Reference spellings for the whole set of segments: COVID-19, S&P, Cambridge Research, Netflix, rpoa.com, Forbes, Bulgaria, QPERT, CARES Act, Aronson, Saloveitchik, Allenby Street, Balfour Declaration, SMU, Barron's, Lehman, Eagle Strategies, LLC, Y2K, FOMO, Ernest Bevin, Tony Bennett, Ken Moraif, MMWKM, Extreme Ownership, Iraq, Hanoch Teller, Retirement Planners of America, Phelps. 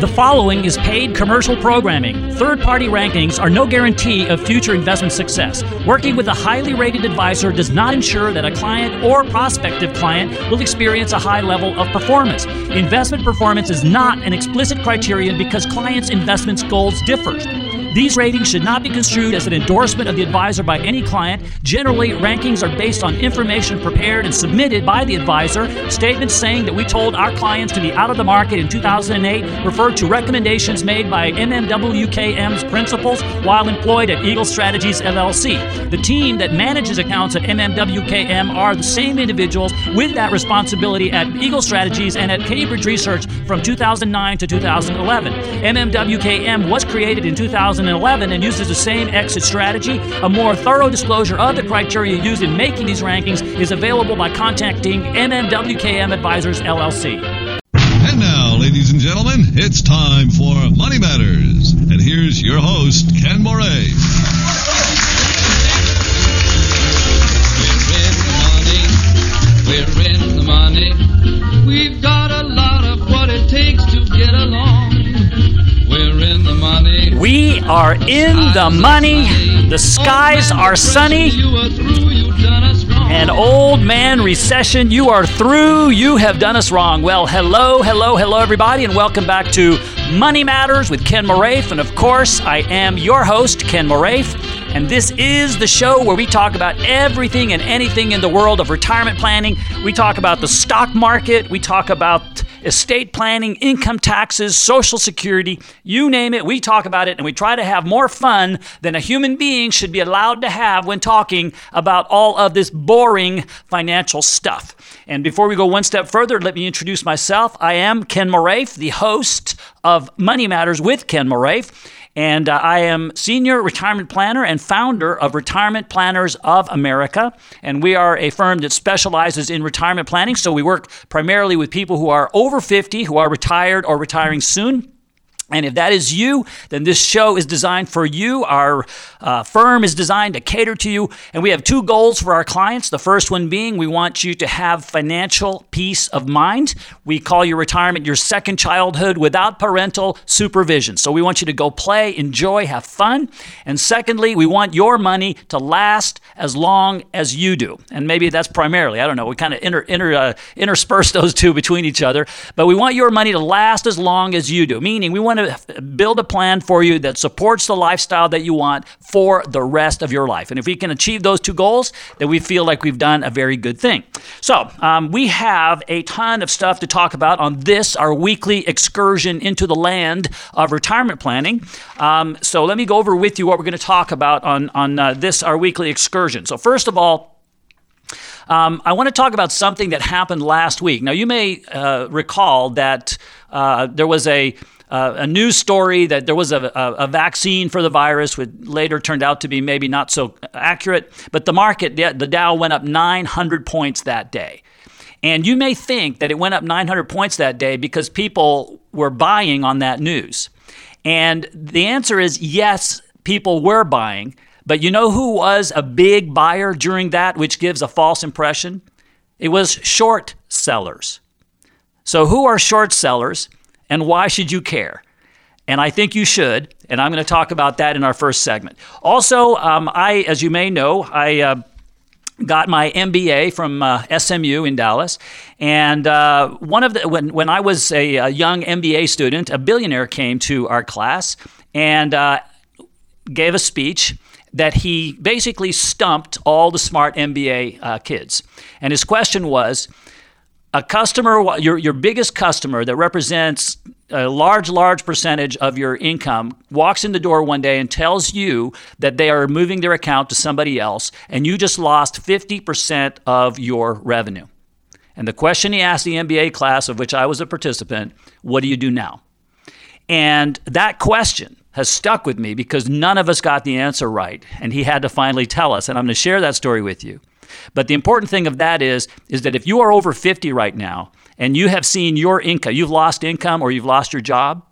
The following is paid commercial programming. Third-party rankings are no guarantee of future investment success. Working with a highly rated advisor does not ensure that a client or prospective client will experience a high level of performance. Investment performance is not an explicit criterion because clients' investment goals differ. These ratings should not be construed as an endorsement of the advisor by any client. Generally, rankings are based on information prepared and submitted by the advisor. Statements saying that we told our clients to be out of the market in 2008 refer to recommendations made by MMWKM's principals while employed at Eagle Strategies, LLC. The team that manages accounts at MMWKM are the same individuals with that responsibility at Eagle Strategies and at Cambridge Research from 2009 to 2011. MMWKM was created in 2011 and uses the same exit strategy. A more thorough disclosure of the criteria used in making these rankings is available by contacting MMWKM Advisors, LLC. And now, ladies and gentlemen, it's time for Money Matters. And here's your host, Ken Moraif. We're in the money. We've got a lot of what it takes to get along. We're in the money. We are in the money. The skies are sunny. And old man recession, you are through. You have done us wrong. Well, hello, everybody, and welcome back to Money Matters with Ken Moraif. And of course, I am your host, Ken Moraif. And this is the show where we talk about everything and anything in the world of retirement planning. We talk about the stock market. We talk about estate planning, income taxes, Social Security, you name it, we talk about it, and we try to have more fun than a human being should be allowed to have when talking about all of this boring financial stuff. And before we go one step further, let me introduce myself. I am Ken Moraif, the host of Money Matters with Ken Moraif. And I am senior retirement planner and founder of Retirement Planners of America. And we are a firm that specializes in retirement planning. So we work primarily with people who are over 50, who are retired or retiring soon. And if that is you, then this show is designed for you. Our firm is designed to cater to you. And we have two goals for our clients. The first one being we want you to have financial peace of mind. We call your retirement your second childhood without parental supervision. So we want you to go play, enjoy, have fun. And secondly, we want your money to last as long as you do. And maybe that's primarily, I don't know, we kind of intersperse those two between each other. But we want your money to last as long as you do, meaning we want to build a plan for you that supports the lifestyle that you want for the rest of your life. And if we can achieve those two goals, then we feel like we've done a very good thing. So we have a ton of stuff to talk about on this, our weekly excursion into the land of retirement planning. So let me go over with you what we're going to talk about on this, our weekly excursion. So first of all, I want to talk about something that happened last week. Now, you may recall that there was a news story that there was a vaccine for the virus, which later turned out to be maybe not so accurate. But the market, the Dow went up 900 points that day. And you may think that it went up 900 points that day because people were buying on that news. And the answer is yes, people were buying. But you know who was a big buyer during that, which gives a false impression? It was short sellers. So who are short sellers? And why should you care? And I think you should, and I'm going to talk about that in our first segment. Also, I, as you may know, I got my MBA from SMU in Dallas, and when I was a young MBA student, a billionaire came to our class and gave a speech that he basically stumped all the smart MBA kids. And his question was, a customer, your biggest customer that represents a large percentage of your income walks in the door one day and tells you that they are moving their account to somebody else, and you just lost 50% of your revenue. And the question he asked the MBA class, of which I was a participant, what do you do now? And that question has stuck with me because none of us got the answer right, and he had to finally tell us, and I'm going to share that story with you. But the important thing of that is that if you are over 50 right now and you have seen your income, you've lost income or you've lost your job,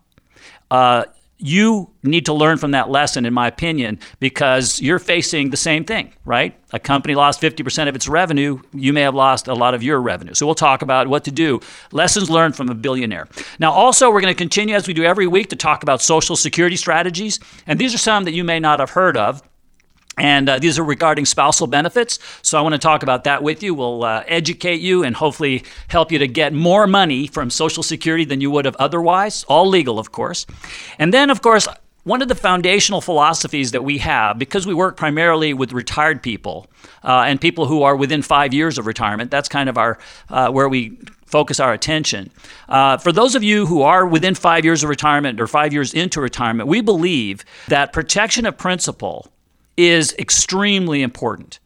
you need to learn from that lesson, in my opinion, because you're facing the same thing, right? A company lost 50% of its revenue. You may have lost a lot of your revenue. So we'll talk about what to do. Lessons learned from a billionaire. Now, also, we're going to continue, as we do every week, to talk about Social Security strategies. And these are some that you may not have heard of. And these are regarding spousal benefits. So I want to talk about that with you. We'll educate you and hopefully help you to get more money from Social Security than you would have otherwise. All legal, of course. And then, of course, one of the foundational philosophies that we have, because we work primarily with retired people and people who are within 5 years of retirement, that's kind of our where we focus our attention. For those of you who are within 5 years of retirement or 5 years into retirement, we believe that protection of principal is extremely important.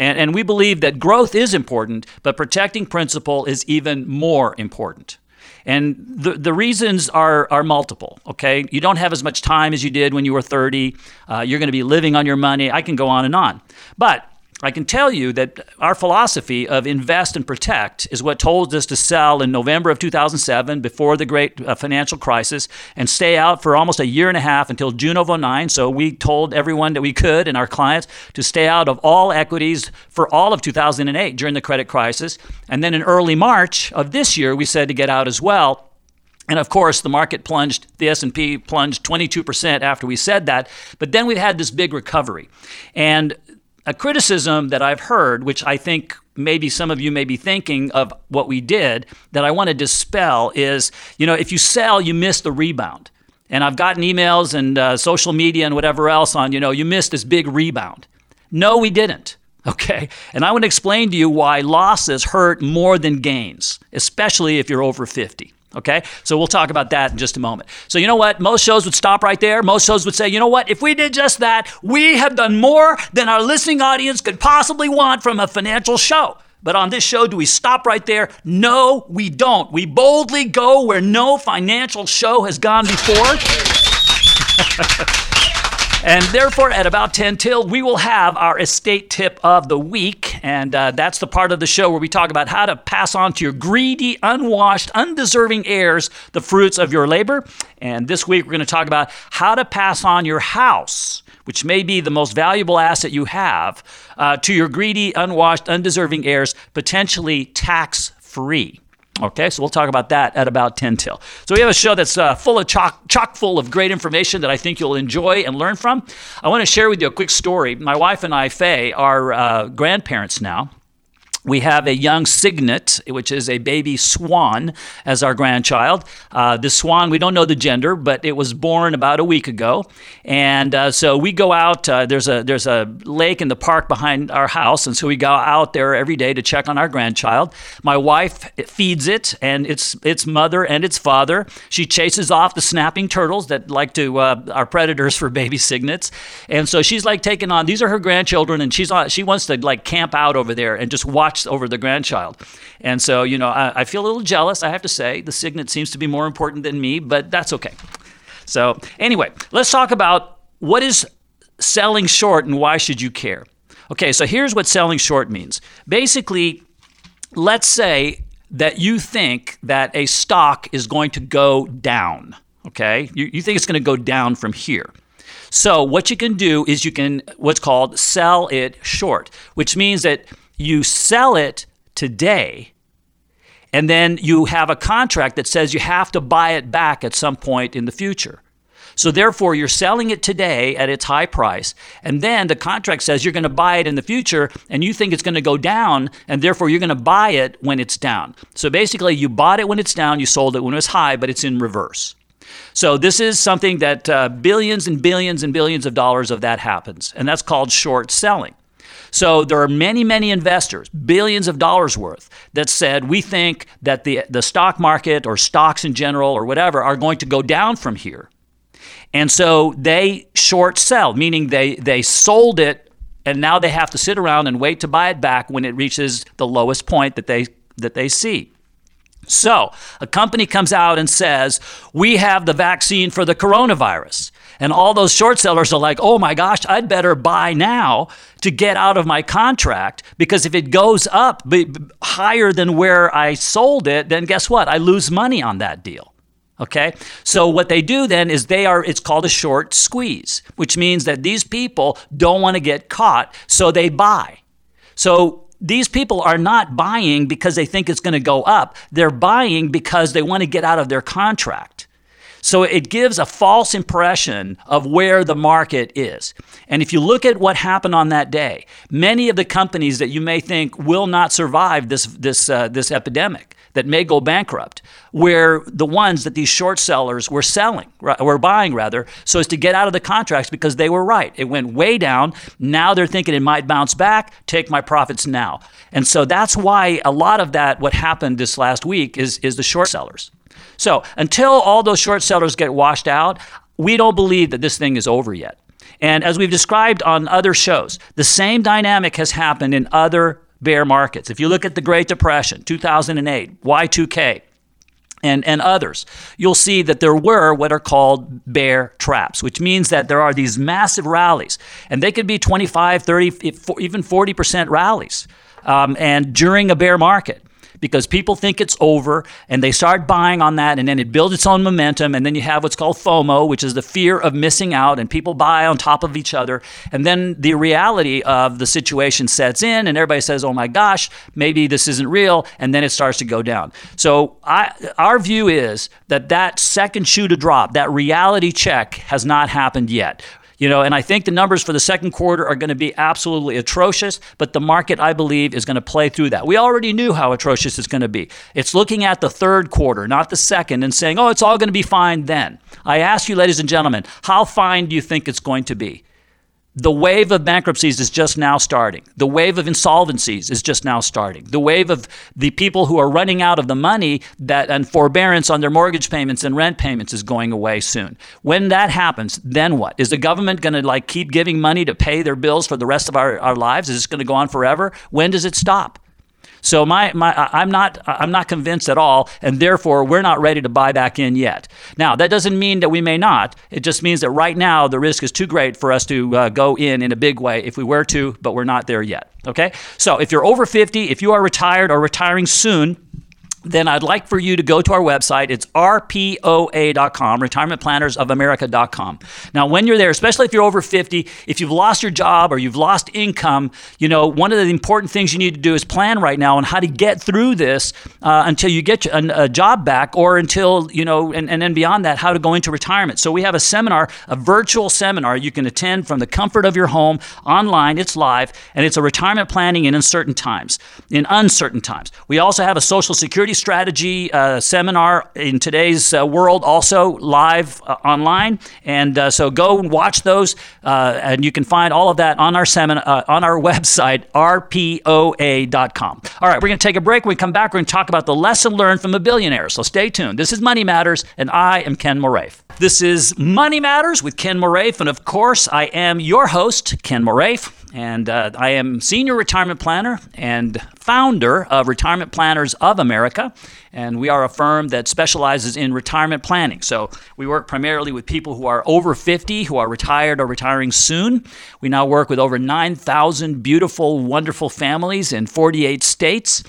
And we believe that growth is important, but protecting principal is even more important. And the reasons are multiple, okay? You don't have as much time as you did when you were 30. You're going to be living on your money. I can go on and on. But I can tell you that our philosophy of invest and protect is what told us to sell in November of 2007 before the great financial crisis and stay out for almost a year and a half until June of 2009. So we told everyone that we could and our clients to stay out of all equities for all of 2008 during the credit crisis. And then in early March of this year, we said to get out as well. And of course, the market plunged, the S&P plunged 22% after we said that. But then we've had this big recovery. And a criticism that I've heard, which I think maybe some of you may be thinking of what we did, that I want to dispel is, you know, if you sell, you miss the rebound. And I've gotten emails and social media and whatever else on, you know, you missed this big rebound. No, we didn't. Okay. And I want to explain to you why losses hurt more than gains, especially if you're over 50. Okay. So we'll talk about that in just a moment. So you know what? Most shows would stop right there. Most shows would say, you know what? If we did just that, we have done more than our listening audience could possibly want from a financial show. But on this show, do we stop right there? No, we don't. We boldly go where no financial show has gone before. And therefore, at about 10 till, we will have our estate tip of the week. And that's the part of the show where we talk about how to pass on to your greedy, unwashed, undeserving heirs the fruits of your labor. And this week, we're going to talk about how to pass on your house, which may be the most valuable asset you have, to your greedy, unwashed, undeserving heirs, potentially tax-free. Okay, so we'll talk about that at about 10 till. So we have a show that's full of chock full of great information that I think you'll enjoy and learn from. I want to share with you a quick story. My wife and I, Faye, are grandparents now. We have a young cygnet, which is a baby swan, as our grandchild. This swan, we don't know the gender, but it was born about a week ago. And so we go out. There's a lake in the park behind our house, and so we go out there every day to check on our grandchild. My wife feeds it, and its mother and its father. She chases off the snapping turtles that like to are predators for baby cygnets. And so she's like taking on. These are her grandchildren, and she wants to like camp out over there and just watch over the grandchild. And so, you know, I feel a little jealous, I have to say. The cygnet seems to be more important than me, but that's okay. So anyway, let's talk about what is selling short and why should you care? Okay, so here's what selling short means. Basically, let's say that you think that a stock is going to go down, okay? You think it's going to go down from here. So what you can do is you can what's called sell it short, which means that you sell it today, and then you have a contract that says you have to buy it back at some point in the future. So therefore, you're selling it today at its high price, and then the contract says you're going to buy it in the future, and you think it's going to go down, and therefore you're going to buy it when it's down. So basically, you bought it when it's down, you sold it when it was high, but it's in reverse. So this is something that billions and billions and billions of dollars of that happens, and that's called short selling. So there are many, many investors, billions of dollars worth, that said, we think that the stock market or stocks in general or whatever are going to go down from here. And so they short sell, meaning they sold it, and now they have to sit around and wait to buy it back when it reaches the lowest point that they see. So a company comes out and says, we have the vaccine for the coronavirus. And all those short sellers are like, oh my gosh, I'd better buy now to get out of my contract, because if it goes up higher than where I sold it, then guess what? I lose money on that deal. Okay, so what they do then is it's called a short squeeze, which means that these people don't want to get caught, so they buy. So these people are not buying because they think it's going to go up. They're buying because they want to get out of their contract. So it gives a false impression of where the market is. And if you look at what happened on that day, many of the companies that you may think will not survive this epidemic, that may go bankrupt, where the ones that these short sellers were buying, so as to get out of the contracts because they were right. It went way down. Now they're thinking it might bounce back, take my profits now. And so that's why a lot of that, what happened this last week, is the short sellers. So until all those short sellers get washed out, we don't believe that this thing is over yet. And as we've described on other shows, the same dynamic has happened in other bear markets. If you look at the Great Depression, 2008, Y2K, and others, you'll see that there were what are called bear traps, which means that there are these massive rallies, and they could be 25, 30, even 40% rallies, and during a bear market, because people think it's over, and they start buying on that, and then it builds its own momentum, and then you have what's called FOMO, which is the fear of missing out, and people buy on top of each other, and then the reality of the situation sets in, and everybody says, oh my gosh, maybe this isn't real, and then it starts to go down. So our view is that second shoe to drop, that reality check, has not happened yet. You know, and I think the numbers for the second quarter are going to be absolutely atrocious, but the market, I believe, is going to play through that. We already knew how atrocious it's going to be. It's looking at the third quarter, not the second, and saying, oh, it's all going to be fine then. I ask you, ladies and gentlemen, how fine do you think it's going to be? The wave of bankruptcies is just now starting. The wave of insolvencies is just now starting. The wave of the people who are running out of the money and forbearance on their mortgage payments and rent payments is going away soon. When that happens, then what? Is the government going to keep giving money to pay their bills for the rest of our lives? Is this going to go on forever? When does it stop? So I'm not convinced at all, and therefore we're not ready to buy back in yet. Now, that doesn't mean that we may not. It just means that right now the risk is too great for us to go in a big way if we were to, but we're not there yet, okay? So if you're over 50, if you are retired or retiring soon, then I'd like for you to go to our website. It's rpoa.com, retirementplannersofamerica.com. Now, when you're there, especially if you're over 50, if you've lost your job or you've lost income, one of the important things you need to do is plan right now on how to get through this until you get a job back, or until, and then beyond that, how to go into retirement. So we have a virtual seminar you can attend from the comfort of your home, online. It's live, and it's a retirement planning in uncertain times. We also have a Social Security strategy seminar in today's world, also live online, and so go and watch those, and you can find all of that on our seminar on our website, rpoa.com. All right, we're going to take a break. When we come back, we're going to talk about the lesson learned from a billionaire, so stay tuned. This is Money Matters, and I am Ken Moraif. This is Money Matters with Ken Moraif, and of course, I am your host, Ken Moraif, and I am Senior Retirement Planner and founder of Retirement Planners of America, and we are a firm that specializes in retirement planning. So we work primarily with people who are over 50, who are retired or retiring soon. We now work with over 9,000 beautiful, wonderful families in 48 states.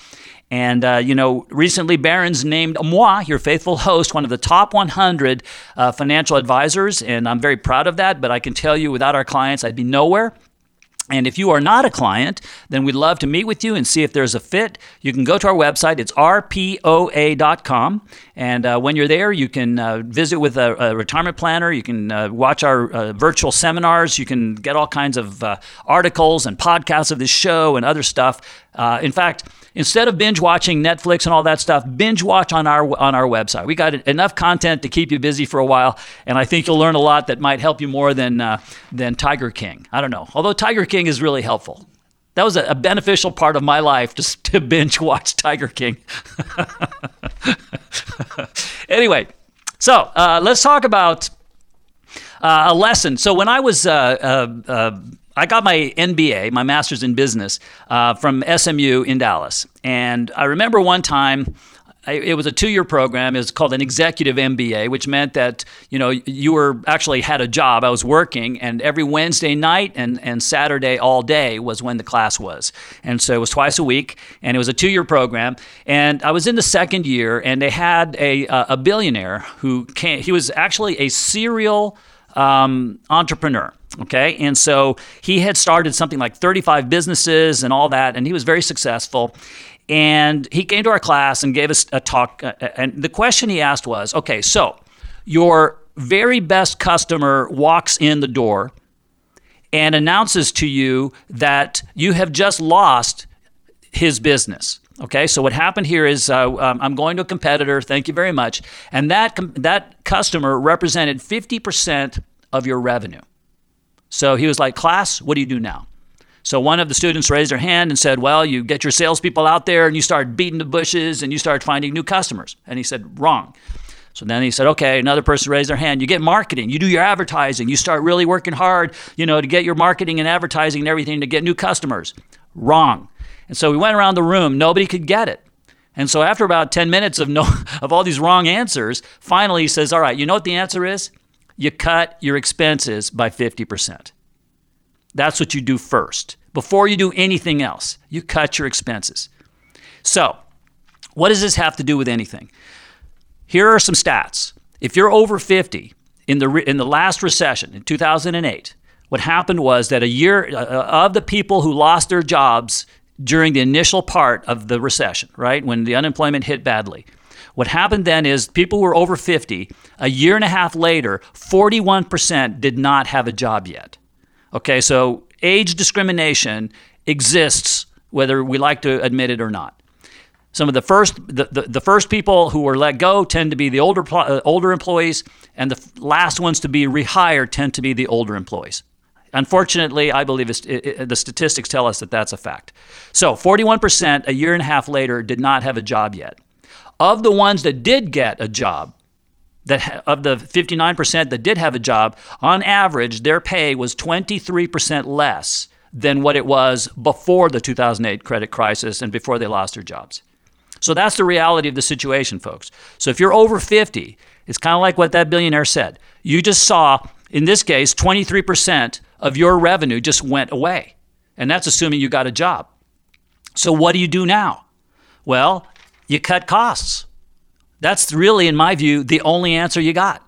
And, recently Barron's named moi, your faithful host, one of the top 100 financial advisors, and I'm very proud of that, but I can tell you without our clients, I'd be nowhere. And if you are not a client, then we'd love to meet with you and see if there's a fit. You can go to our website. It's rpoa.com. And when you're there, you can visit with a retirement planner. You can watch our virtual seminars. You can get all kinds of articles and podcasts of this show and other stuff. In fact, instead of binge watching Netflix and all that stuff, binge watch on our website. We got enough content to keep you busy for a while, and I think you'll learn a lot that might help you more than Tiger King. I don't know. Although Tiger King is really helpful. That was a beneficial part of my life, just to binge watch Tiger King. Anyway, so let's talk about a lesson. So when I was I got my MBA, my master's in business, from SMU in Dallas. And I remember one time it was a two-year program. It was called an executive MBA, which meant that, you know, you were actually had a job. I was working, and every Wednesday night and Saturday all day was when the class was. And so it was twice a week, and it was a two-year program. And I was in the second year, and they had a billionaire who came. He was actually a serial entrepreneur. Okay. And so he had started something like 35 businesses and all that, and he was very successful. And he came to our class and gave us a talk. And the question he asked was, okay, so your very best customer walks in the door and announces to you that you have just lost his business. Okay, so what happened here is I'm going to a competitor, thank you very much. And that customer represented 50% of your revenue. So he was like, class, what do you do now? So one of the students raised their hand and said, well, you get your salespeople out there and you start beating the bushes and you start finding new customers. And he said, wrong. So then he said, okay, another person raised their hand. You get marketing, you do your advertising, you start really working hard, you know, to get your marketing and advertising and everything to get new customers. Wrong. And so we went around the room, nobody could get it. And so after about 10 minutes of all these wrong answers, finally he says, all right, you know what the answer is? You cut your expenses by 50%. That's what you do first. Before you do anything else, you cut your expenses. So, what does this have to do with anything? Here are some stats. If you're over 50, in the last recession, in 2008, what happened was that of the people who lost their jobs during the initial part of the recession, right, when the unemployment hit badly, what happened then is people who were over 50, a year and a half later, 41% did not have a job yet. Okay, so age discrimination exists whether we like to admit it or not. Some of the first people who were let go tend to be the older employees, and the last ones to be rehired tend to be the older employees. Unfortunately, I believe the statistics tell us that that's a fact. So 41% a year and a half later did not have a job yet. Of the ones that did get a job, of the 59% that did have a job, on average, their pay was 23% less than what it was before the 2008 credit crisis and before they lost their jobs. So that's the reality of the situation, folks. So if you're over 50, it's kind of like what that billionaire said. You just saw, in this case, 23% of your revenue just went away. And that's assuming you got a job. So what do you do now? Well, you cut costs. That's really, in my view, the only answer you got.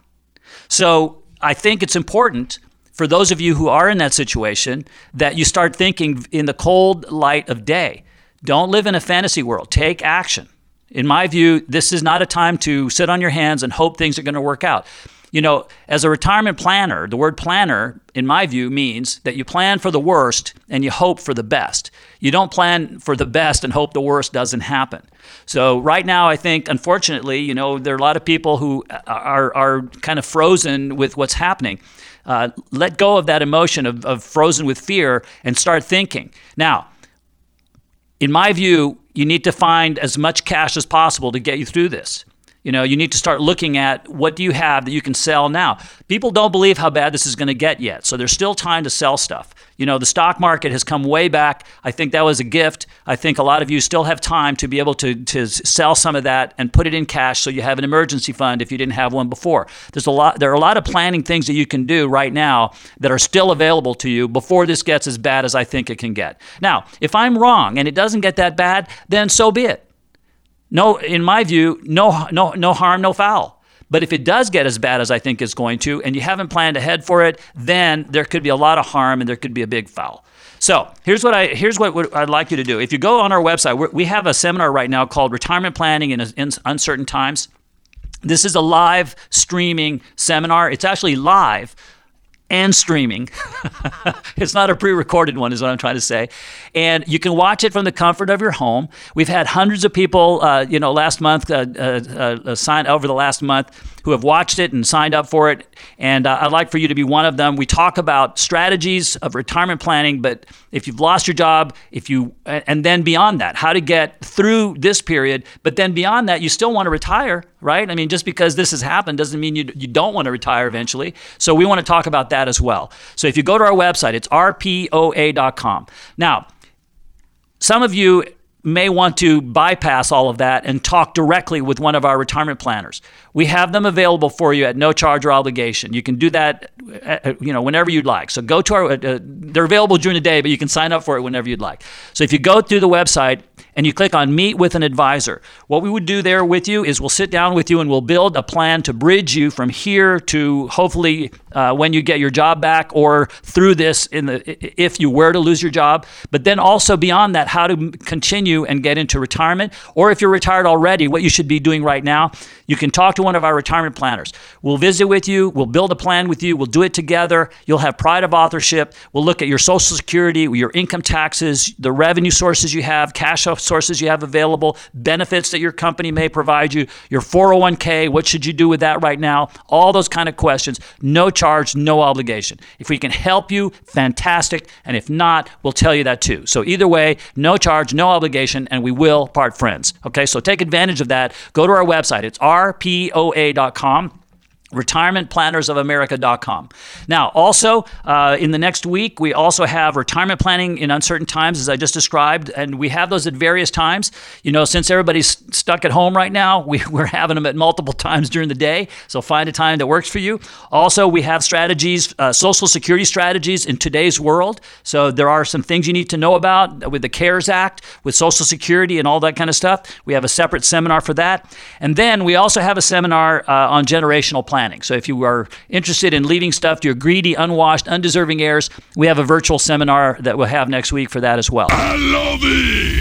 So I think it's important for those of you who are in that situation that you start thinking in the cold light of day. Don't live in a fantasy world. Take action. In my view, this is not a time to sit on your hands and hope things are going to work out. You know, as a retirement planner, the word planner, in my view, means that you plan for the worst and you hope for the best. You don't plan for the best and hope the worst doesn't happen. So right now, I think, unfortunately, you know, there are a lot of people who are kind of frozen with what's happening. Let go of that emotion of frozen with fear and start thinking. Now, in my view, you need to find as much cash as possible to get you through this. You know, you need to start looking at what do you have that you can sell now. People don't believe how bad this is going to get yet, so there's still time to sell stuff. You know, the stock market has come way back. I think that was a gift. I think a lot of you still have time to be able to sell some of that and put it in cash so you have an emergency fund if you didn't have one before. There are a lot of planning things that you can do right now that are still available to you before this gets as bad as I think it can get. Now, if I'm wrong and it doesn't get that bad, then so be it. No, in my view, no harm, no foul. But if it does get as bad as I think it's going to, and you haven't planned ahead for it, then there could be a lot of harm and there could be a big foul. So here's what I'd like you to do. If you go on our website, we have a seminar right now called Retirement Planning in Uncertain Times. This is a live streaming seminar. It's actually live and streaming. It's not a pre-recorded one is what I'm trying to say. And you can watch it from the comfort of your home. We've had hundreds of people, sign over the last month who have watched it and signed up for it. And I'd like for you to be one of them. We talk about strategies of retirement planning, but if you've lost your job, and then beyond that, how to get through this period, but then beyond that, you still want to retire, right? I mean, just because this has happened doesn't mean you don't want to retire eventually. So we want to talk about that as well. So if you go to our website, it's rpoa.com. Now, some of you may want to bypass all of that and talk directly with one of our retirement planners. We have them available for you at no charge or obligation. You can do that, whenever you'd like. So go to our, they're available during the day, but you can sign up for it whenever you'd like. So if you go through the website and you click on Meet with an Advisor, what we would do there with you is we'll sit down with you and we'll build a plan to bridge you from here to hopefully when you get your job back or through this if you were to lose your job, but then also beyond that, how to continue and get into retirement, or if you're retired already, what you should be doing right now. You can talk to one of our retirement planners. We'll visit with you. We'll build a plan with you. We'll do it together. You'll have pride of authorship. We'll look at your Social Security, your income taxes, the revenue sources you have, cash sources you have available, benefits that your company may provide you, your 401k, what should you do with that right now, all those kind of questions. No charge, no obligation. If we can help you, fantastic. And if not, we'll tell you that too. So either way, no charge, no obligation, and we will part friends. Okay, so take advantage of that. Go to our website. It's rpoa.com. retirementplannersofamerica.com. Now, also, in the next week, we also have retirement planning in uncertain times, as I just described, and we have those at various times. You know, since everybody's stuck at home right now, we're having them at multiple times during the day, so find a time that works for you. Also, we have strategies, Social Security strategies in today's world, so there are some things you need to know about with the CARES Act, with Social Security and all that kind of stuff. We have a separate seminar for that. And then we also have a seminar on generational planning. So if you are interested in leaving stuff to your greedy, unwashed, undeserving heirs, we have a virtual seminar that we'll have next week for that as well. I love it!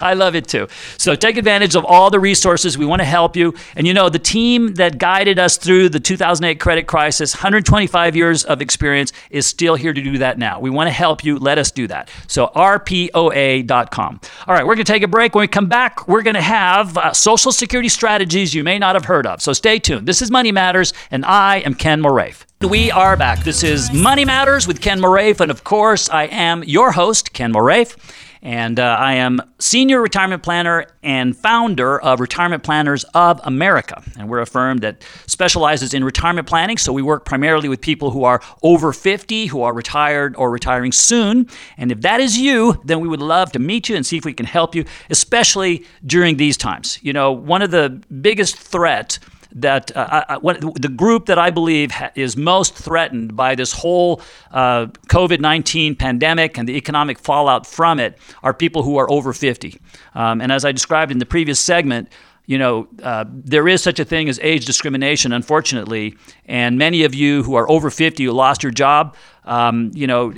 I love it too. So take advantage of all the resources. We want to help you. And you know, the team that guided us through the 2008 credit crisis, 125 years of experience, is still here to do that now. We want to help you. Let us do that. So rpoa.com. All right, we're going to take a break. When we come back, we're going to have Social Security strategies you may not have heard of. So stay tuned. This is Money Matters, and I am Ken Moraif. We are back. This is Money Matters with Ken Moraif, and of course, I am your host, Ken Moraif, and I am Senior Retirement Planner and founder of Retirement Planners of America. And we're a firm that specializes in retirement planning, so we work primarily with people who are over 50, who are retired or retiring soon. And if that is you, then we would love to meet you and see if we can help you, especially during these times. You know, one of the biggest threats that the group that I believe is most threatened by this whole COVID-19 pandemic and the economic fallout from it are people who are over 50. And as I described in the previous segment, you know, there is such a thing as age discrimination, unfortunately, and many of you who are over 50 who lost your job, unfortunately,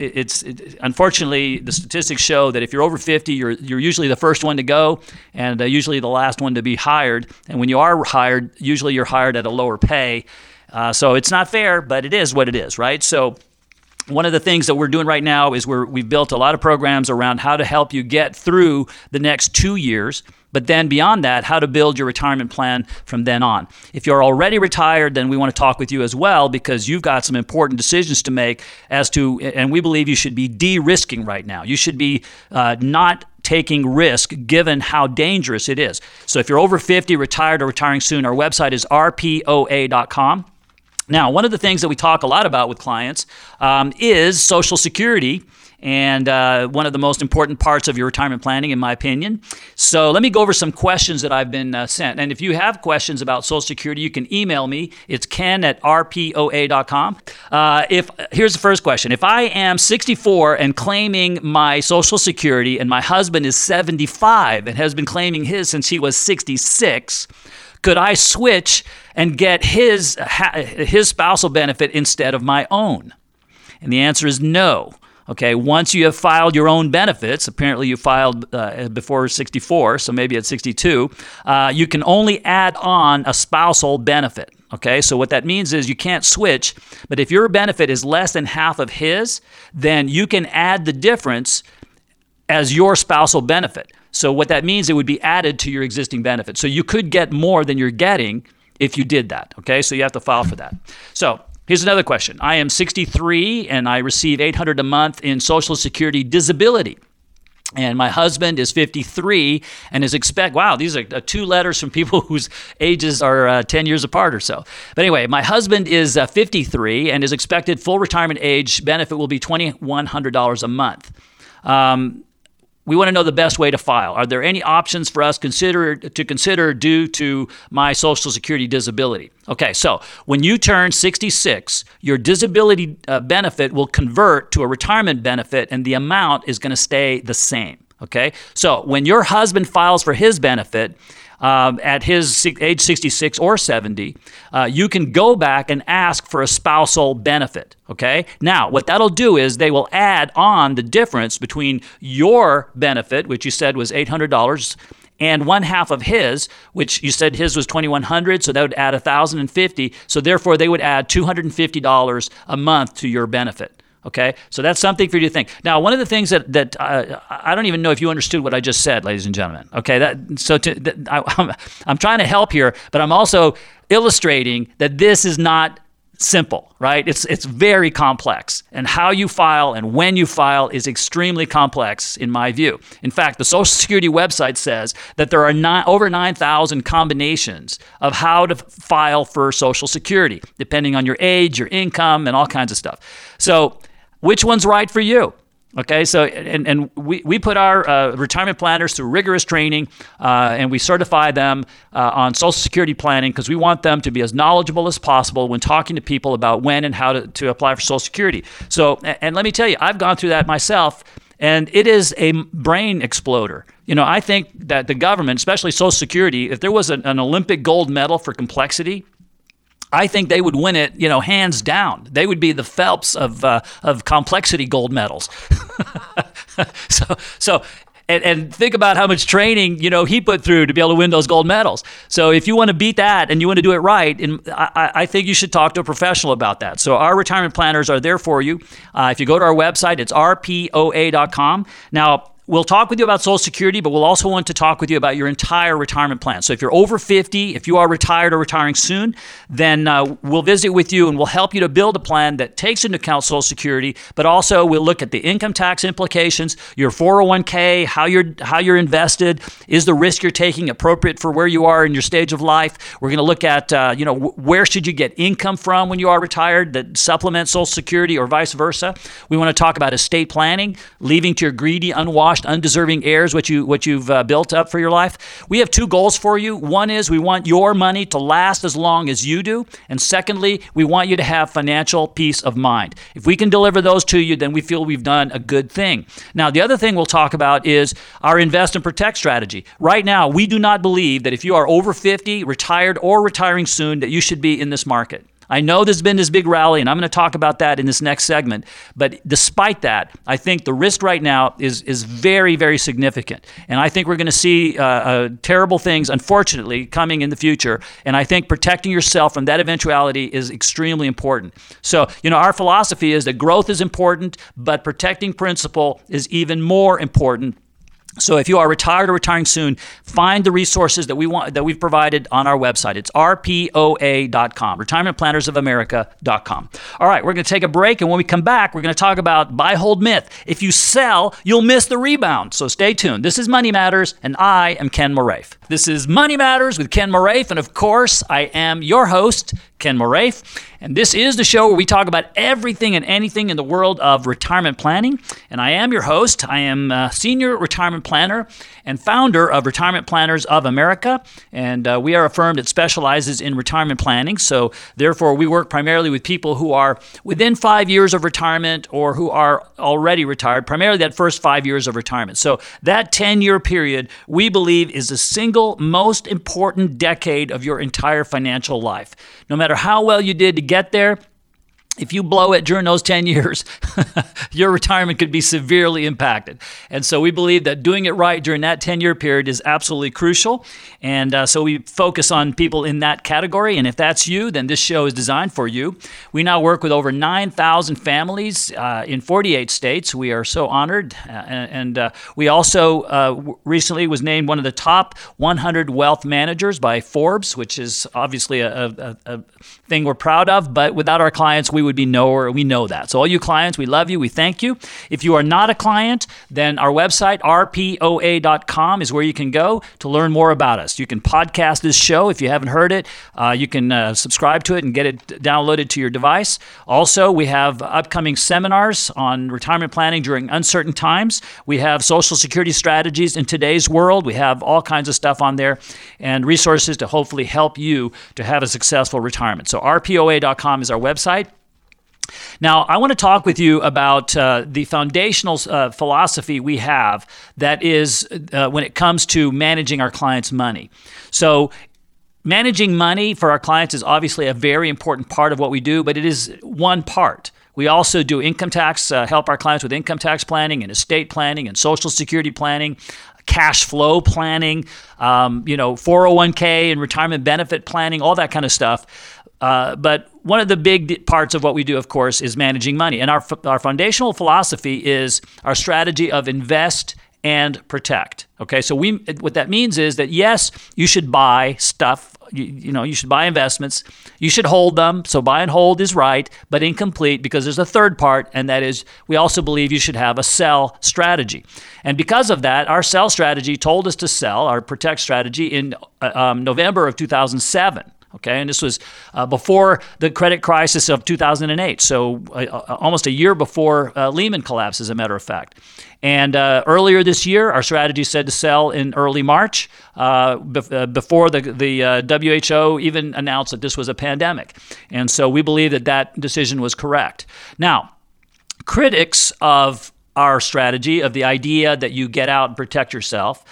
the statistics show that if you're over 50, you're usually the first one to go and usually the last one to be hired. And when you are hired, usually you're hired at a lower pay. So it's not fair, but it is what it is, right? So one of the things that we're doing right now is we've built a lot of programs around how to help you get through the next 2 years, but then beyond that, how to build your retirement plan from then on. If you're already retired, then we want to talk with you as well because you've got some important decisions to make as to, and we believe you should be de-risking right now. You should be not taking risk given how dangerous it is. So if you're over 50, retired or retiring soon, our website is rpoa.com. Now, one of the things that we talk a lot about with clients is Social Security, and one of the most important parts of your retirement planning, in my opinion. So let me go over some questions that I've been sent. And if you have questions about Social Security, you can email me. It's ken@rpoa.com. Here's the first question. If I am 64 and claiming my Social Security and my husband is 75 and has been claiming his since he was 66, could I switch and get his spousal benefit instead of my own? And the answer is no. Okay, once you have filed your own benefits, apparently you filed before 64, so maybe at 62, you can only add on a spousal benefit. Okay, so what that means is you can't switch, but if your benefit is less than half of his, then you can add the difference as your spousal benefit. So what that means, it would be added to your existing benefit. So you could get more than you're getting if you did that, okay? So you have to file for that. So here's another question. I am 63 and I receive $800 a month in Social Security disability. And my husband is 53 and is these are two letters from people whose ages are 10 years apart or so. But anyway, my husband is 53 and his expected full retirement age benefit will be $2,100 a month. We want to know the best way to file. Are there any options for us to consider due to my Social Security disability? Okay, so when you turn 66, your disability benefit will convert to a retirement benefit, and the amount is going to stay the same. Okay, so when your husband files for his benefit at his age 66 or 70, you can go back and ask for a spousal benefit. Okay. Now, what that'll do is they will add on the difference between your benefit, which you said was $800, and one half of his, which you said his was $2,100, so that would add $1,050. So therefore, they would add $250 a month to your benefit. Okay, so that's something for you to think. Now, one of the things that I don't even know if you understood what I just said, ladies and gentlemen. Okay, I'm trying to help here, but I'm also illustrating that this is not simple, right? It's very complex, and how you file and when you file is extremely complex in my view. In fact, the Social Security website says that there are over 9,000 combinations of how to file for Social Security, depending on your age, your income, and all kinds of stuff. So which one's right for you? Okay, so and we put our retirement planners through rigorous training, and we certify them on Social Security planning because we want them to be as knowledgeable as possible when talking to people about when and how to apply for Social Security. So, and let me tell you, I've gone through that myself, and it is a brain exploder. You know, I think that the government, especially Social Security, if there was an Olympic gold medal for complexity, I think they would win it, you know, hands down. They would be the Phelps of complexity gold medals. So think about how much training, you know, he put through to be able to win those gold medals. So if you want to beat that and you want to do it right, and I think you should talk to a professional about that. So our retirement planners are there for you. If you go to our website, it's rpoa.com. Now, we'll talk with you about Social Security, but we'll also want to talk with you about your entire retirement plan. So if you're over 50, if you are retired or retiring soon, then we'll visit with you and we'll help you to build a plan that takes into account Social Security, but also we'll look at the income tax implications, your 401k, how you're invested, is the risk you're taking appropriate for where you are in your stage of life? We're going to look at where should you get income from when you are retired that supplements Social Security or vice versa. We want to talk about estate planning, leaving to your greedy, unwashed, undeserving heirs what you've built up for your life. We have two goals for you. One is we want your money to last as long as you do, and secondly, we want you to have financial peace of mind. If we can deliver those to you, then we feel we've done a good thing. Now, the other thing we'll talk about is our invest and protect strategy. Right now, we do not believe that if you are over 50, retired, or retiring soon, that you should be in this market. I know there's been this big rally, and I'm going to talk about that in this next segment. But despite that, I think the risk right now is very, very significant. And I think we're going to see terrible things, unfortunately, coming in the future. And I think protecting yourself from that eventuality is extremely important. So, you know, our philosophy is that growth is important, but protecting principle is even more important. So if you are retired or retiring soon, find the resources that we've provided on our website. It's rpoa.com, retirementplannersofamerica.com. All right, we're going to take a break, and when we come back, we're going to talk about buy, hold, myth. If you sell, you'll miss the rebound. So stay tuned. This is Money Matters, and I am Ken Moraif. This is Money Matters with Ken Moraif, and of course, I am your host, Ken Moraif, and this is the show where we talk about everything and anything in the world of retirement planning, and I am your host. I am a senior retirement planner and founder of Retirement Planners of America, and we are a firm that specializes in retirement planning, so therefore we work primarily with people who are within 5 years of retirement or who are already retired, primarily that first 5 years of retirement. So that 10-year period, we believe, is the single most important decade of your entire financial life. No matter how well you did to get there, if you blow it during those 10 years, your retirement could be severely impacted. And so we believe that doing it right during that 10-year period is absolutely crucial. And so we focus on people in that category. And if that's you, then this show is designed for you. We now work with over 9,000 families in 48 states. We are so honored. And we also recently was named one of the top 100 wealth managers by Forbes, which is obviously a thing we're proud of. But without our clients, we would be nowhere. We know that. So all you clients, we love you. We thank you. If you are not a client, then our website, rpoa.com, is where you can go to learn more about us. You can podcast this show if you haven't heard it. You can subscribe to it and get it downloaded to your device. Also, we have upcoming seminars on retirement planning during uncertain times. We have Social Security strategies in today's world. We have all kinds of stuff on there and resources to hopefully help you to have a successful retirement. So rpoa.com is our website. Now, I want to talk with you about the foundational philosophy we have that is when it comes to managing our clients' money. So managing money for our clients is obviously a very important part of what we do, but it is one part. We also do income tax, help our clients with income tax planning and estate planning and Social Security planning, cash flow planning, 401k and retirement benefit planning, all that kind of stuff. But one of the big parts of what we do, of course, is managing money. And our foundational philosophy is our strategy of invest and protect. Okay, so what that means is that, yes, you should buy stuff. You should buy investments. You should hold them. So buy and hold is right, but incomplete because there's a third part, and that is we also believe you should have a sell strategy. And because of that, our sell strategy told us to sell, our protect strategy, in November of 2007. Okay, and this was before the credit crisis of 2008, so almost a year before Lehman collapsed, as a matter of fact. And earlier this year, our strategy said to sell in early March, before the WHO even announced that this was a pandemic. And so we believe that decision was correct. Now, critics of our strategy, of the idea that you get out and protect yourself,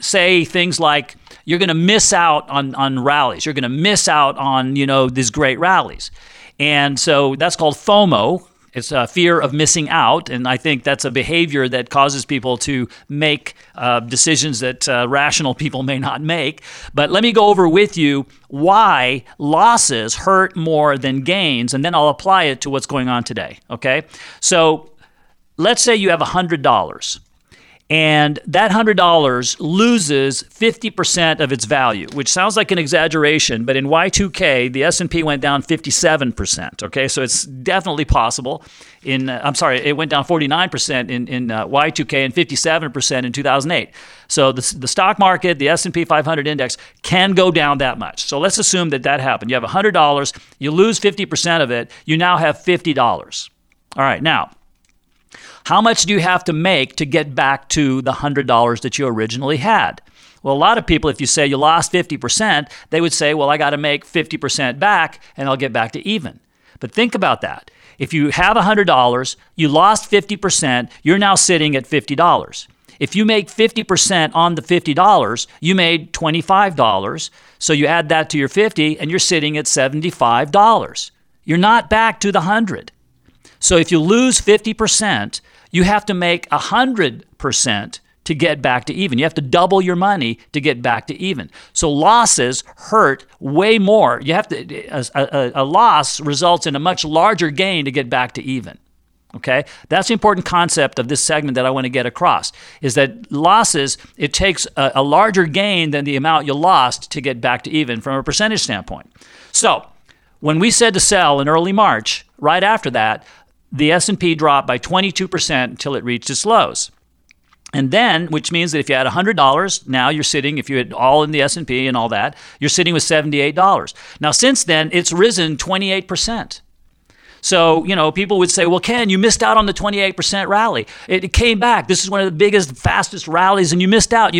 say things like, you're going to miss out on rallies. You're going to miss out on, these great rallies. And so that's called FOMO. It's a fear of missing out. And I think that's a behavior that causes people to make decisions that rational people may not make. But let me go over with you why losses hurt more than gains, and then I'll apply it to what's going on today. Okay? So let's say you have $100. And that $100 loses 50% of its value, which sounds like an exaggeration, but in Y2K, the S&P went down 57%, okay? So it's definitely possible. It went down 49% in Y2K and 57% in 2008. So the stock market, the S&P 500 index, can go down that much. So let's assume that happened. You have $100, you lose 50% of it, you now have $50. All right, now, how much do you have to make to get back to the $100 that you originally had? Well, a lot of people, if you say you lost 50%, they would say, well, I got to make 50% back and I'll get back to even. But think about that. If you have $100, you lost 50%, you're now sitting at $50. If you make 50% on the $50, you made $25. So you add that to your 50 and you're sitting at $75. You're not back to the 100. So if you lose 50%, you have to make 100% to get back to even. You have to double your money to get back to even. So losses hurt way more. You have to a loss results in a much larger gain to get back to even. Okay? That's the important concept of this segment that I want to get across, is that losses, it takes a larger gain than the amount you lost to get back to even from a percentage standpoint. So when we said to sell in early March, right after that, the S&P dropped by 22% until it reached its lows. And then, which means that if you had $100, now you're sitting, if you had all in the S&P and all that, you're sitting with $78. Now, since then, it's risen 28%. So, people would say, well, Ken, you missed out on the 28% rally. It came back. This is one of the biggest, fastest rallies, and you missed out.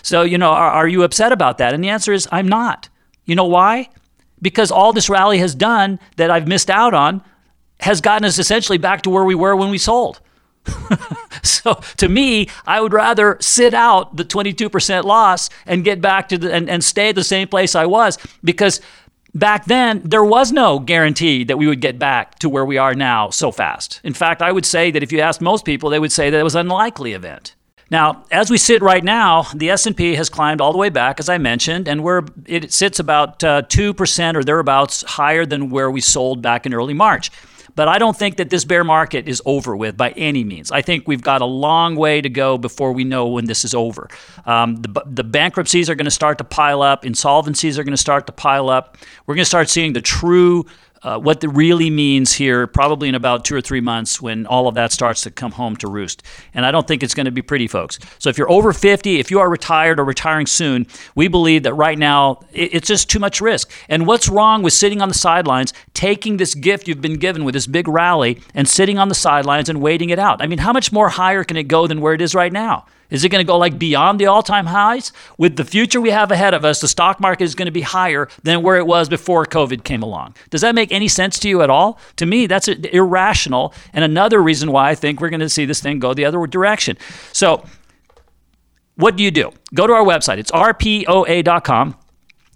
So, are you upset about that? And the answer is, I'm not. You know why? Because all this rally has done that I've missed out on has gotten us essentially back to where we were when we sold. So to me, I would rather sit out the 22% loss and get back to and stay at the same place I was, because back then there was no guarantee that we would get back to where we are now so fast. In fact, I would say that if you asked most people, they would say that it was an unlikely event. Now, as we sit right now, the S&P has climbed all the way back, as I mentioned, and it sits about 2% or thereabouts higher than where we sold back in early March. But I don't think that this bear market is over with by any means. I think we've got a long way to go before we know when this is over. The bankruptcies are going to start to pile up. Insolvencies are going to start to pile up. We're going to start seeing the true what that really means here probably in about 2 or 3 months when all of that starts to come home to roost. And I don't think it's going to be pretty, folks. So if you're over 50, if you are retired or retiring soon, we believe that right now it's just too much risk. And what's wrong with sitting on the sidelines, taking this gift you've been given with this big rally and sitting on the sidelines and waiting it out? I mean, how much more higher can it go than where it is right now? Is it going to go like beyond the all-time highs? With the future we have ahead of us, the stock market is going to be higher than where it was before COVID came along. Does that make any sense to you at all? To me, that's irrational, and another reason why I think we're going to see this thing go the other direction. So what do? Go to our website. It's rpoa.com.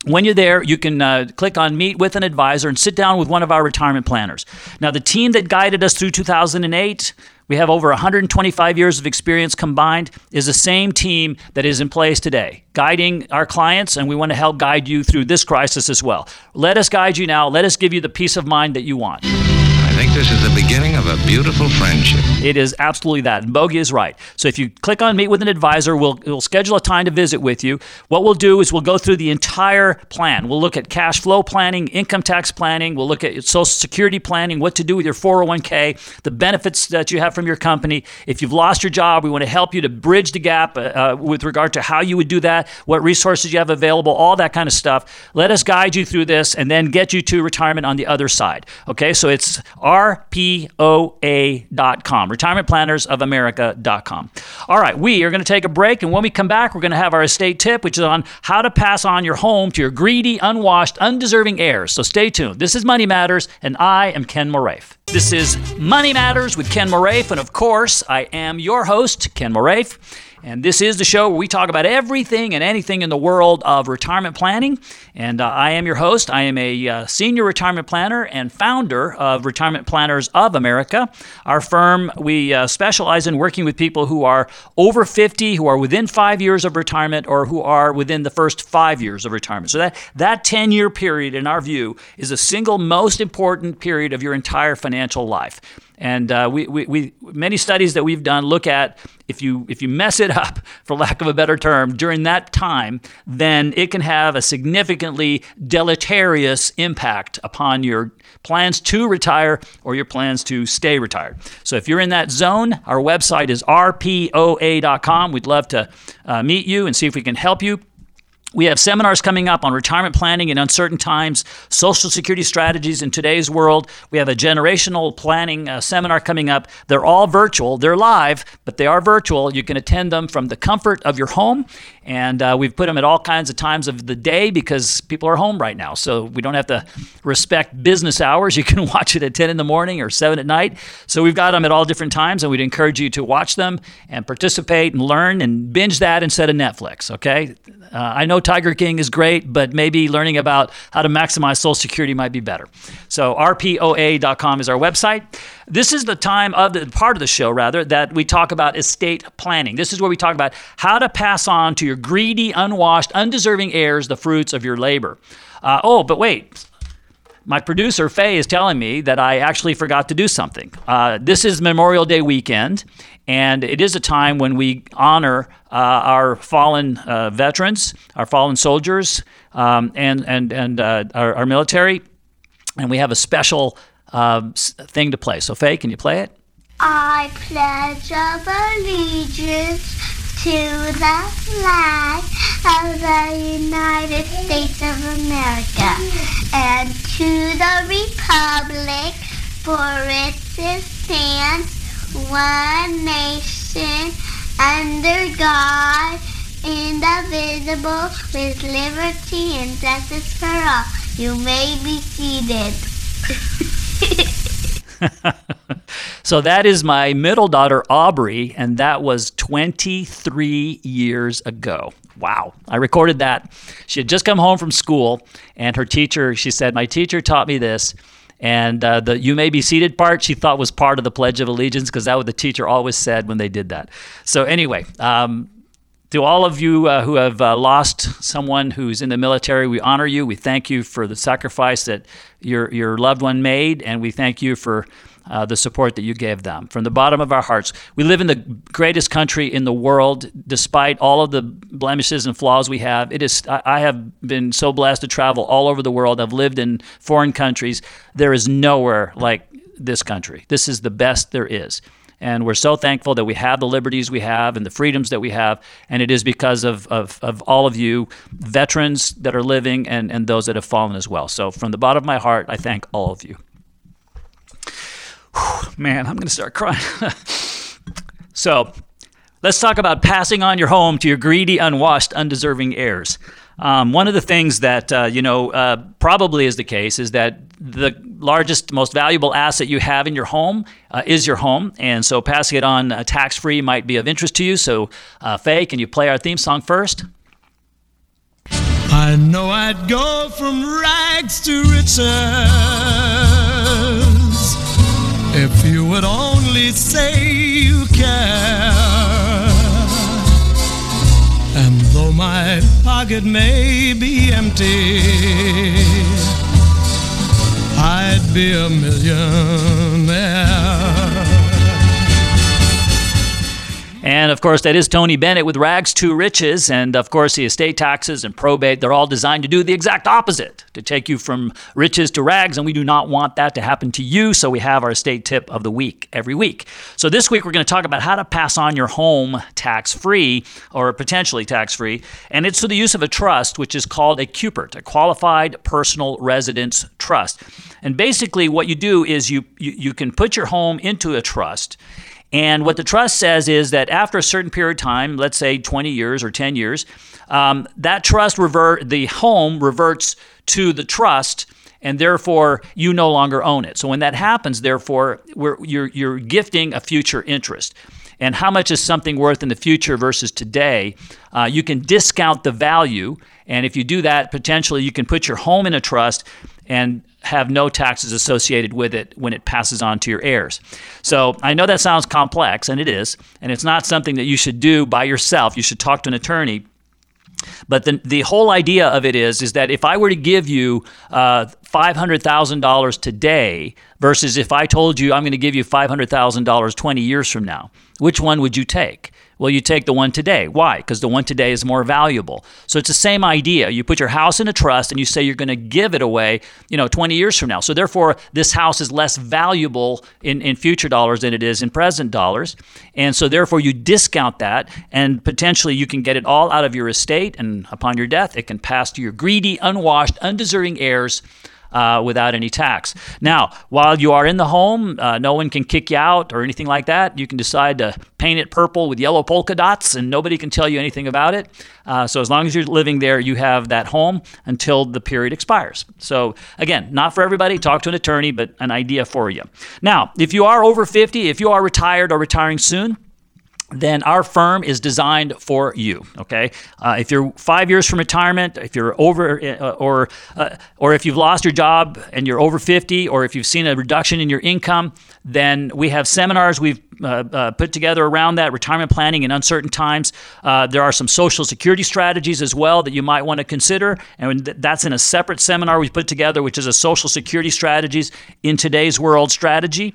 When you're there, you can click on Meet with an Advisor and sit down with one of our retirement planners. Now, the team that guided us through 2008, we have over 125 years of experience combined, is the same team that is in place today, guiding our clients, and we want to help guide you through this crisis as well. Let us guide you now. Let us give you the peace of mind that you want. I think this is the beginning of a beautiful friendship. It is absolutely that. And Bogey is right. So if you click on Meet with an Advisor, we'll schedule a time to visit with you. What we'll do is we'll go through the entire plan. We'll look at cash flow planning, income tax planning. We'll look at Social Security planning, what to do with your 401k, the benefits that you have from your company. If you've lost your job, we want to help you to bridge the gap with regard to how you would do that, what resources you have available, all that kind of stuff. Let us guide you through this and then get you to retirement on the other side. Okay, so it's rpoa.com, retirementplannersofamerica.com. All right, we are going to take a break, and when we come back, we're going to have our estate tip, which is on how to pass on your home to your greedy, unwashed, undeserving heirs. So stay tuned. This is Money Matters, and I am Ken Moraif. This is Money Matters with Ken Moraif, and of course, I am your host, Ken Moraif. And this is the show where we talk about everything and anything in the world of retirement planning. And I am your host. I am a senior retirement planner and founder of Retirement Planners of America. Our firm, we specialize in working with people who are over 50, who are within 5 years of retirement, or who are within the first 5 years of retirement. So that 10-year period, in our view, is the single most important period of your entire financial life. And we many studies that we've done look at if you mess it up, for lack of a better term, during that time, then it can have a significantly deleterious impact upon your plans to retire or your plans to stay retired. So if you're in that zone, our website is rpoa.com. We'd love to meet you and see if we can help you. We have seminars coming up on retirement planning in uncertain times, Social Security strategies in today's world. We have a generational planning seminar coming up. They're all virtual. They're live, but they are virtual. You can attend them from the comfort of your home. And we've put them at all kinds of times of the day because people are home right now. So we don't have to respect business hours. You can watch it at 10 in the morning or 7 at night. So we've got them at all different times, and we'd encourage you to watch them and participate and learn and binge that instead of Netflix, okay? I know Tiger King is great, but maybe learning about how to maximize Social Security might be better. So rpoa.com is our website. This is the time of the part of the show, rather, that we talk about estate planning. This is where we talk about how to pass on to your greedy, unwashed, undeserving heirs the fruits of your labor. But wait. My producer, Faye, is telling me that I actually forgot to do something. This is Memorial Day weekend, and it is a time when we honor our fallen veterans, our fallen soldiers, and our military, and we have a special thing to play. So, Faye, can you play it? I pledge of allegiance to the flag of the United States of America, and to the republic for which it stands, one nation, under God, indivisible, with liberty and justice for all. You may be seated. So that is my middle daughter, Aubrey, and that was 23 years ago. Wow. I recorded that. She had just come home from school, and her teacher, she said, my teacher taught me this. And the you may be seated part, she thought was part of the Pledge of Allegiance, because that was what the teacher always said when they did that. So anyway, To all of you who have lost someone who's in the military, we honor you. We thank you for the sacrifice that your loved one made, and we thank you for the support that you gave them. From the bottom of our hearts, we live in the greatest country in the world. Despite all of the blemishes and flaws we have, it is. I have been so blessed to travel all over the world. I've lived in foreign countries. There is nowhere like this country. This is the best there is. And we're so thankful that we have the liberties we have and the freedoms that we have. And it is because of all of you veterans that are living and those that have fallen as well. So from the bottom of my heart, I thank all of you. Whew, man, I'm going to start crying. So let's talk about passing on your home to your greedy, unwashed, undeserving heirs. One of the things that, probably is the case is that the largest, most valuable asset you have in your home is your home. And so passing it on tax-free might be of interest to you. So, Faye, can you play our theme song first? I know I'd go from rags to riches if you would only say you care. And though my pocket may be empty, I'd be a millionaire. And of course, that is Tony Bennett with Rags to Riches. And of course, the estate taxes and probate, they're all designed to do the exact opposite, to take you from riches to rags. And we do not want that to happen to you. So we have our estate tip of the week every week. So this week, we're going to talk about how to pass on your home tax-free or potentially tax-free. And it's for the use of a trust, which is called a QPERT, a Qualified Personal Residence Trust. And basically what you do is you can put your home into a trust. And what the trust says is that after a certain period of time, let's say 20 years or 10 years, that trust the home reverts to the trust, and therefore you no longer own it. So when that happens, therefore, you're gifting a future interest. And how much is something worth in the future versus today? You can discount the value, and if you do that, potentially you can put your home in a trust and have no taxes associated with it when it passes on to your heirs. So I know that sounds complex, and it is, and it's not something that you should do by yourself. You should talk to an attorney. But the whole idea of it is that if I were to give you $500,000 today versus if I told you I'm going to give you $500,000 20 years from now, which one would you take? Well, you take the one today. Why? Because the one today is more valuable. So it's the same idea. You put your house in a trust and you say you're going to give it away, 20 years from now. So therefore, this house is less valuable in future dollars than it is in present dollars. And so therefore, you discount that, and potentially you can get it all out of your estate, and upon your death, it can pass to your greedy, unwashed, undeserving heirs without any tax. Now, while you are in the home, no one can kick you out or anything like that. You can decide to paint it purple with yellow polka dots, and nobody can tell you anything about it. So as long as you're living there, you have that home until the period expires. So again, not for everybody. Talk to an attorney, but an idea for you. Now, if you are over 50, if you are retired or retiring soon, then our firm is designed for you, okay? If you're 5 years from retirement, if you're over or if you've lost your job and you're over 50, or if you've seen a reduction in your income, then we have seminars we've put together around that, retirement planning in uncertain times. There are some Social Security strategies as well that you might want to consider, and that's in a separate seminar we put together, which is a Social Security strategies in today's world strategy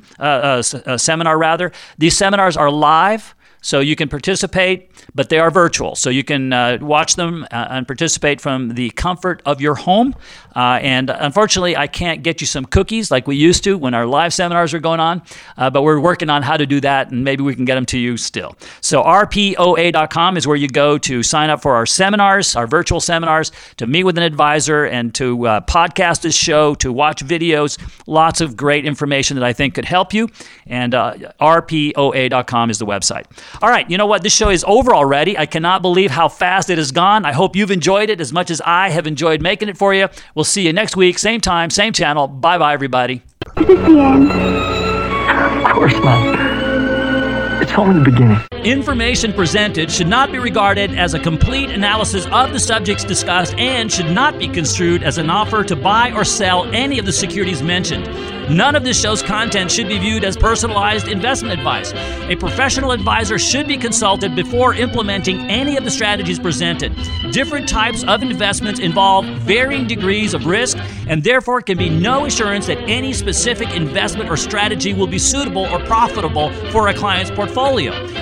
seminar, rather. These seminars are live, so you can participate, but they are virtual. So you can watch them and participate from the comfort of your home. And unfortunately, I can't get you some cookies like we used to when our live seminars were going on, but we're working on how to do that, and maybe we can get them to you still. So rpoa.com is where you go to sign up for our seminars, our virtual seminars, to meet with an advisor, and to podcast this show, to watch videos, lots of great information that I think could help you. And rpoa.com is the website. All right, you know what? This show is over already. I cannot believe how fast it has gone. I hope you've enjoyed it as much as I have enjoyed making it for you. We'll see you next week, same time, same channel. Bye-bye, everybody. Is this the end? Of course not. It's Tell me the beginning. Information presented should not be regarded as a complete analysis of the subjects discussed and should not be construed as an offer to buy or sell any of the securities mentioned. None of this show's content should be viewed as personalized investment advice. A professional advisor should be consulted before implementing any of the strategies presented. Different types of investments involve varying degrees of risk, and therefore can be no assurance that any specific investment or strategy will be suitable or profitable for a client's portfolio.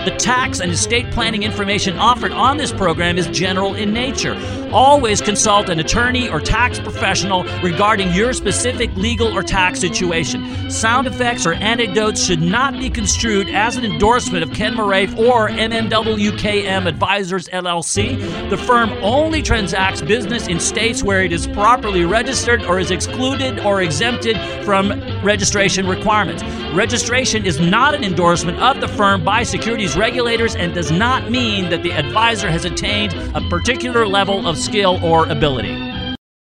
The tax and estate planning information offered on this program is general in nature. Always consult an attorney or tax professional regarding your specific legal or tax situation. Sound effects or anecdotes should not be construed as an endorsement of Ken Moraif or MMWKM Advisors, LLC. The firm only transacts business in states where it is properly registered or is excluded or exempted from registration requirements. Registration is not an endorsement of the firm by securities regulators and does not mean that the advisor has attained a particular level of skill or ability.